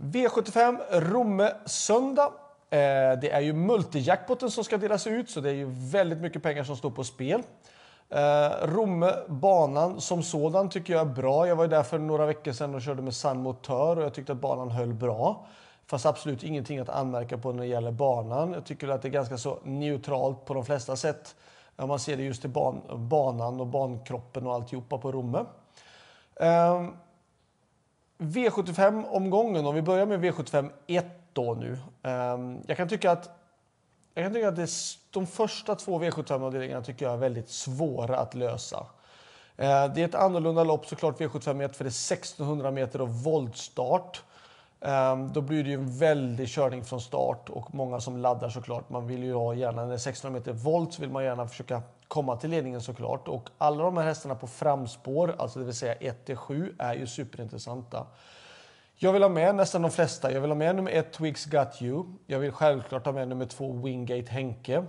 V75 Romme söndag. Det är ju multijackpotten som ska delas ut, så det är ju väldigt mycket pengar som står på spel. Romme, banan som sådan tycker jag är bra. Jag var ju där för några veckor sedan och körde med Sandmotör och jag tyckte att banan höll bra. Fast absolut ingenting att anmärka på när det gäller banan. Jag tycker att det är ganska så neutralt på de flesta sätt. Om man ser det just till banan och bankroppen och alltihopa på Romme. V75-omgången, om vi börjar med V75 1 då nu. Jag kan tycka att de första två V75-avdelningarna tycker jag är väldigt svåra att lösa. Det är ett annorlunda lopp såklart V75-1 för det är 1600 meter och voltstart. Då blir det ju en väldig körning från start och många som laddar såklart. Man vill ju ha gärna, när det är 1600 meter volt så vill man gärna försöka komma till ledningen såklart. Och alla de här hästarna på framspår, alltså det vill säga 1-7, är ju superintressanta. Jag vill ha med nästan de flesta. Jag vill ha med nummer 1 Twigs Got You. Jag vill självklart ha med nummer 2 Wingate Henke.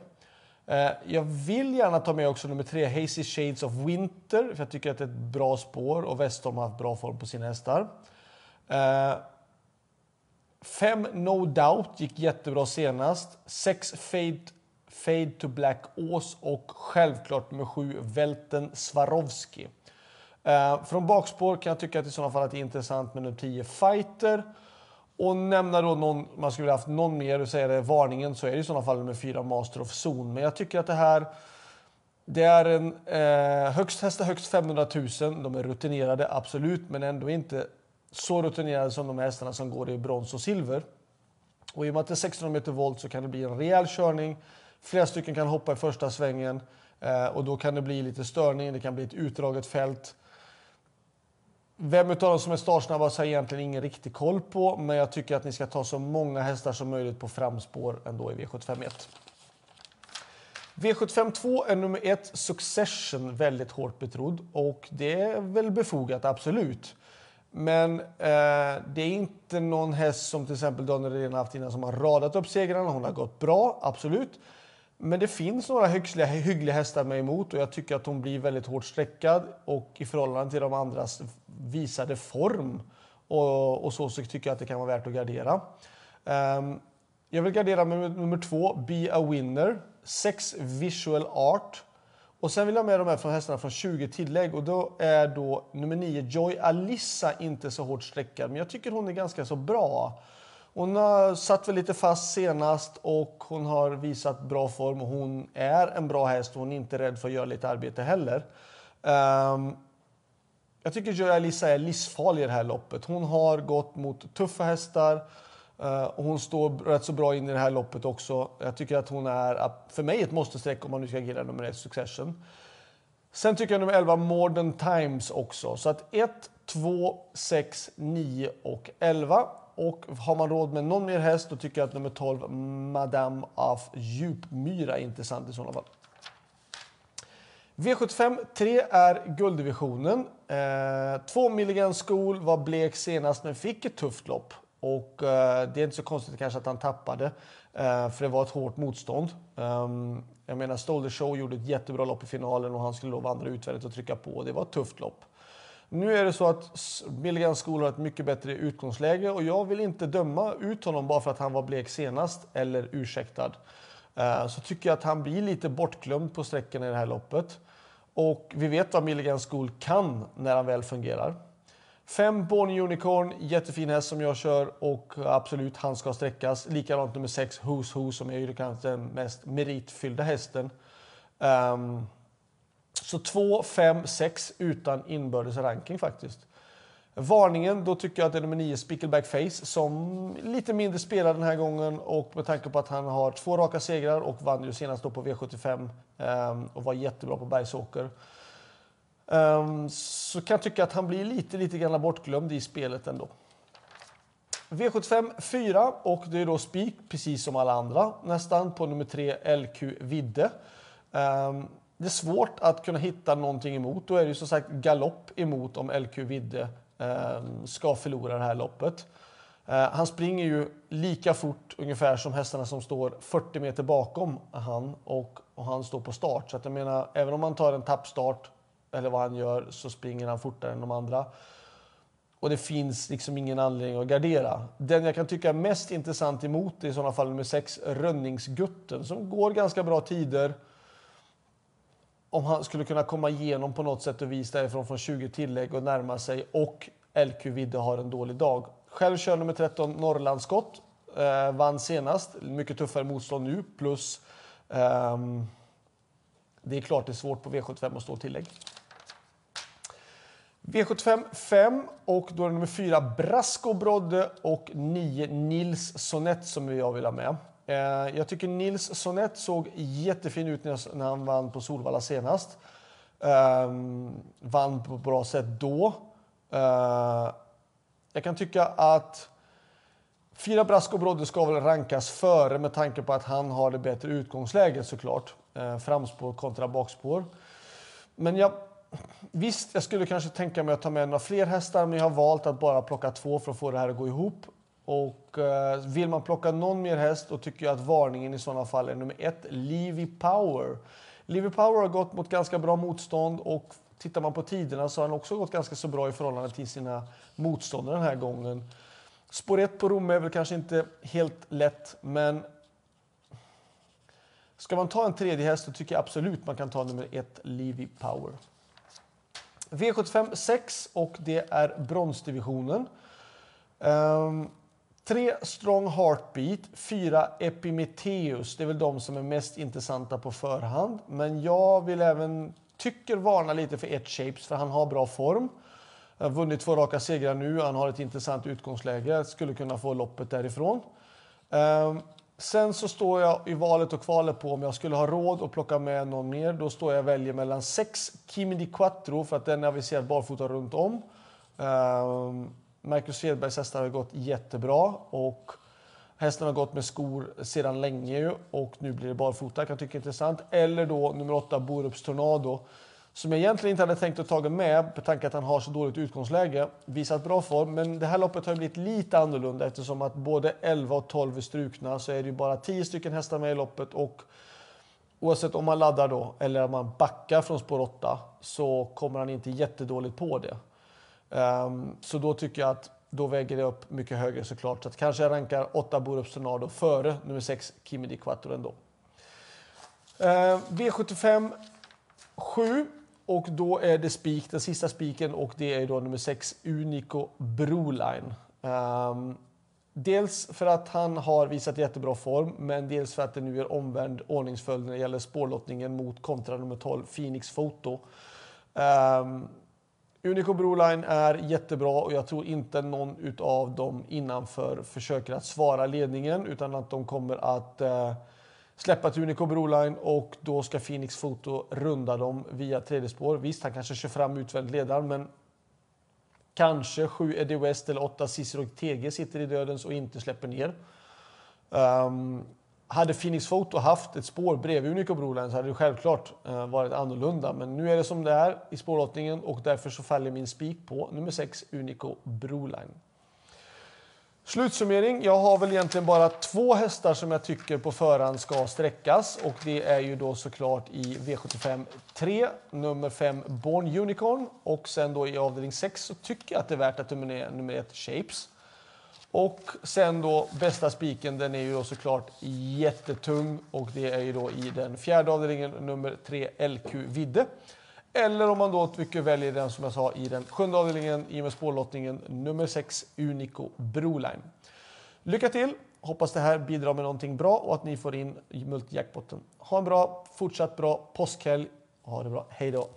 Jag vill gärna ta med också nummer 3 Hazy Shades of Winter. För jag tycker att det är ett bra spår och Westholm har haft bra form på sina hästar. 5 No Doubt gick jättebra senast. 6 Fade to Black Ås och självklart nummer 7 Välten Swarovski. Från bakspår kan jag tycka att i sådana fall att det är intressant med nummer 10 Fighter. Och nämna då någon, man skulle haft någon mer och säga det, varningen, så är det i sådana fall nummer 4 Master of Zone. Men jag tycker att det här, det är en högst hästa, högst 500 000. De är rutinerade, absolut, men ändå inte så rutinerade som de hästarna som går i brons och silver. Och i och med att det är 1600 meter volt så kan det bli en rejäl körning. Flera stycken kan hoppa i första svängen och då kan det bli lite störning, det kan bli ett utdraget fält. Vem utav dem som är startsnabbast har egentligen ingen riktig koll på, men jag tycker att ni ska ta så många hästar som möjligt på framspår ändå i V75-1. V75-2 är nummer 1 Succession väldigt hårt betrodd och det är väl befogat, absolut. Men det är inte någon häst som till exempel Donnerayna haft innan som har radat upp segrarna. Hon har gått bra, absolut. Men det finns några hyggliga hästar med emot och jag tycker att hon blir väldigt hårt sträckad. Och i förhållande till de andras visade form och så tycker jag att det kan vara värt att gardera. Jag vill gardera med nummer 2, Be a Winner. 6, Visual Art. Och sen vill jag med de här från hästarna från 20 tillägg och då är då nummer 9 Joy Alissa inte så hårt sträckad, men jag tycker hon är ganska så bra. Hon har satt väl lite fast senast och hon har visat bra form och hon är en bra häst och hon är inte rädd för att göra lite arbete heller. Jag tycker Joy Alissa är livsfarlig i det här loppet. Hon har gått mot tuffa hästar. Och hon står rätt så bra in i det här loppet också. Jag tycker att hon är, för mig, ett måste-streck om man nu ska agera nummer 1 Succession. Sen tycker jag nummer 11 Modern Times också. Så att 1, 2, 6, 9 och 11. Och har man råd med någon mer häst, då tycker jag att nummer 12 Madame av Djupmyra är intressant i sådana fall. V75 3 är gulddivisionen. 2 Milligan School var blek senast men fick ett tufft lopp. Och det är inte så konstigt kanske att han tappade, för det var ett hårt motstånd. Jag menar, Stole The Show gjorde ett jättebra lopp i finalen och han skulle då vandra utvändigt och trycka på. Det var ett tufft lopp. Nu är det så att Milligan School har ett mycket bättre utgångsläge och jag vill inte döma ut honom bara för att han var blek senast eller ursäktad. Så tycker jag att han blir lite bortglömd på sträckan i det här loppet. Och vi vet vad Milligan School kan när han väl fungerar. 5 Borny Unicorn, jättefin häst som jag kör och absolut han ska sträckas. Likadant nummer 6 Hoos Hoos som är ju kanske den mest meritfyllda hästen. Så 2, 5, 6 utan inbördes ranking faktiskt. Varningen, då tycker jag att det är nummer 9 Spickelberg Face som lite mindre spelar den här gången. Och med tanke på att han har 2 raka segrar och vann ju senast då på V75 och var jättebra på Bergsåker. Så kan jag tycka att han blir lite grann bortglömd i spelet ändå. V75 4 och det är då spik precis som alla andra nästan på nummer 3 LQ Vidde. Det är svårt att kunna hitta någonting emot. Då är det ju som sagt galopp emot om LQ Vidde ska förlora det här loppet. Han springer ju lika fort ungefär som hästarna som står 40 meter bakom han och han står på start. Så att jag menar, även om man tar en tappstart eller vad han gör, så springer han fortare än de andra. Och det finns liksom ingen anledning att gardera. Den jag kan tycka är mest intressant emot är i sådana fall med 6 Rönningsgutten. Som går ganska bra tider. Om han skulle kunna komma igenom på något sätt och visa därifrån från 20 tillägg och närma sig. Och LQ Vidde har en dålig dag. Själv kör nummer 13 Norrlandsskott. Vann senast. Mycket tuffare motstånd nu. Plus det är klart det är svårt på V75 att stå tillägg. V75 5 och då är det nummer 4 Brasko Brodde och 9 Nils Sonett som jag vill ha med. Jag tycker Nils Sonett såg jättefin ut när han vann på Solvalla senast. Vann på bra sätt då. Jag kan tycka att 4 Brasko Brodde ska väl rankas före med tanke på att han har det bättre utgångsläget såklart. Framspår kontra bakspår. Men visst, jag skulle kanske tänka mig att ta med några fler hästar, men jag har valt att bara plocka 2 för att få det här att gå ihop. Och vill man plocka någon mer häst, då tycker jag att varningen i sådana fall är nummer 1, Livy Power. Livy Power har gått mot ganska bra motstånd och tittar man på tiderna så har han också gått ganska så bra i förhållande till sina motståndare den här gången. Spår 1 på Romme är väl kanske inte helt lätt, men ska man ta en tredje häst så tycker jag absolut man kan ta nummer 1, Livy Power. V75 6 och det är bronsdivisionen. 3 Strong Heartbeat, 4 Epimetheus. Det är väl de som är mest intressanta på förhand. Men jag vill även varna lite för 1 Shapes för han har bra form. Han har vunnit 2 raka segrar nu. Han har ett intressant utgångsläge. Jag skulle kunna få loppet därifrån. Sen så står jag i valet och kvalet på om jag skulle ha råd att plocka med någon mer. Då står jag och väljer mellan 6 Kimi Di Quattro för att den har vi sett barfota runt om. Marcus Hedbergs hästar har gått jättebra och hästen har gått med skor sedan länge och nu blir det barfota, kan tycka intressant. Eller då nummer 8 Borups Tornado som jag egentligen inte hade tänkt att ta med på tanke att han har så dåligt utgångsläge. Visat bra form, men det här loppet har blivit lite annorlunda eftersom att både 11 och 12 är strukna så är det ju bara 10 stycken hästar med i loppet och oavsett om man laddar då eller om man backar från spår 8 så kommer han inte jättedåligt på det. Så då tycker jag att då väger det upp mycket högre såklart. Så att kanske jag rankar 8 Borups Tornado före nummer 6 Kimi Di Quattro ändå. V75 7. Och då är det spik, den sista spiken, och det är då nummer 6, Unico Broline. Dels för att han har visat jättebra form, men dels för att det nu är omvänd ordningsföljd när det gäller spårlottningen mot kontra nummer 12, Phoenix Foto. Unico Broline är jättebra och jag tror inte någon av dem innanför försöker att svara ledningen utan att de kommer att släppa till Unico Broline och då ska Phoenix Foto runda dem via tredje spår. Visst, han kanske kör fram utvänd ledaren, men kanske 7 Eddie West eller 8 Cicero TG sitter i dödens och inte släpper ner. Hade Phoenix Foto haft ett spår bredvid Unico Broline så hade det självklart varit annorlunda. Men nu är det som det är i spårlottningen och därför så faller min spik på nummer 6 Unico Broline. Slutsummering, jag har väl egentligen bara 2 hästar som jag tycker på förhand ska sträckas och det är ju då såklart i V75 3, nummer 5 Borny Unicorn och sen då i avdelning 6 så tycker jag att det är värt att nummer 1 Shapes. Och sen då bästa spiken, den är ju då såklart jättetung och det är ju då i den fjärde avdelningen nummer 3 LQ Vidde. Eller om man då tycker väljer den som jag sa i den sjunde avdelningen i och med spårlottningen nummer 6 Unico Broline. Lycka till! Hoppas det här bidrar med någonting bra och att ni får in multijackpotten. Ha en fortsatt bra påskhelg. Ha det bra. Hej då!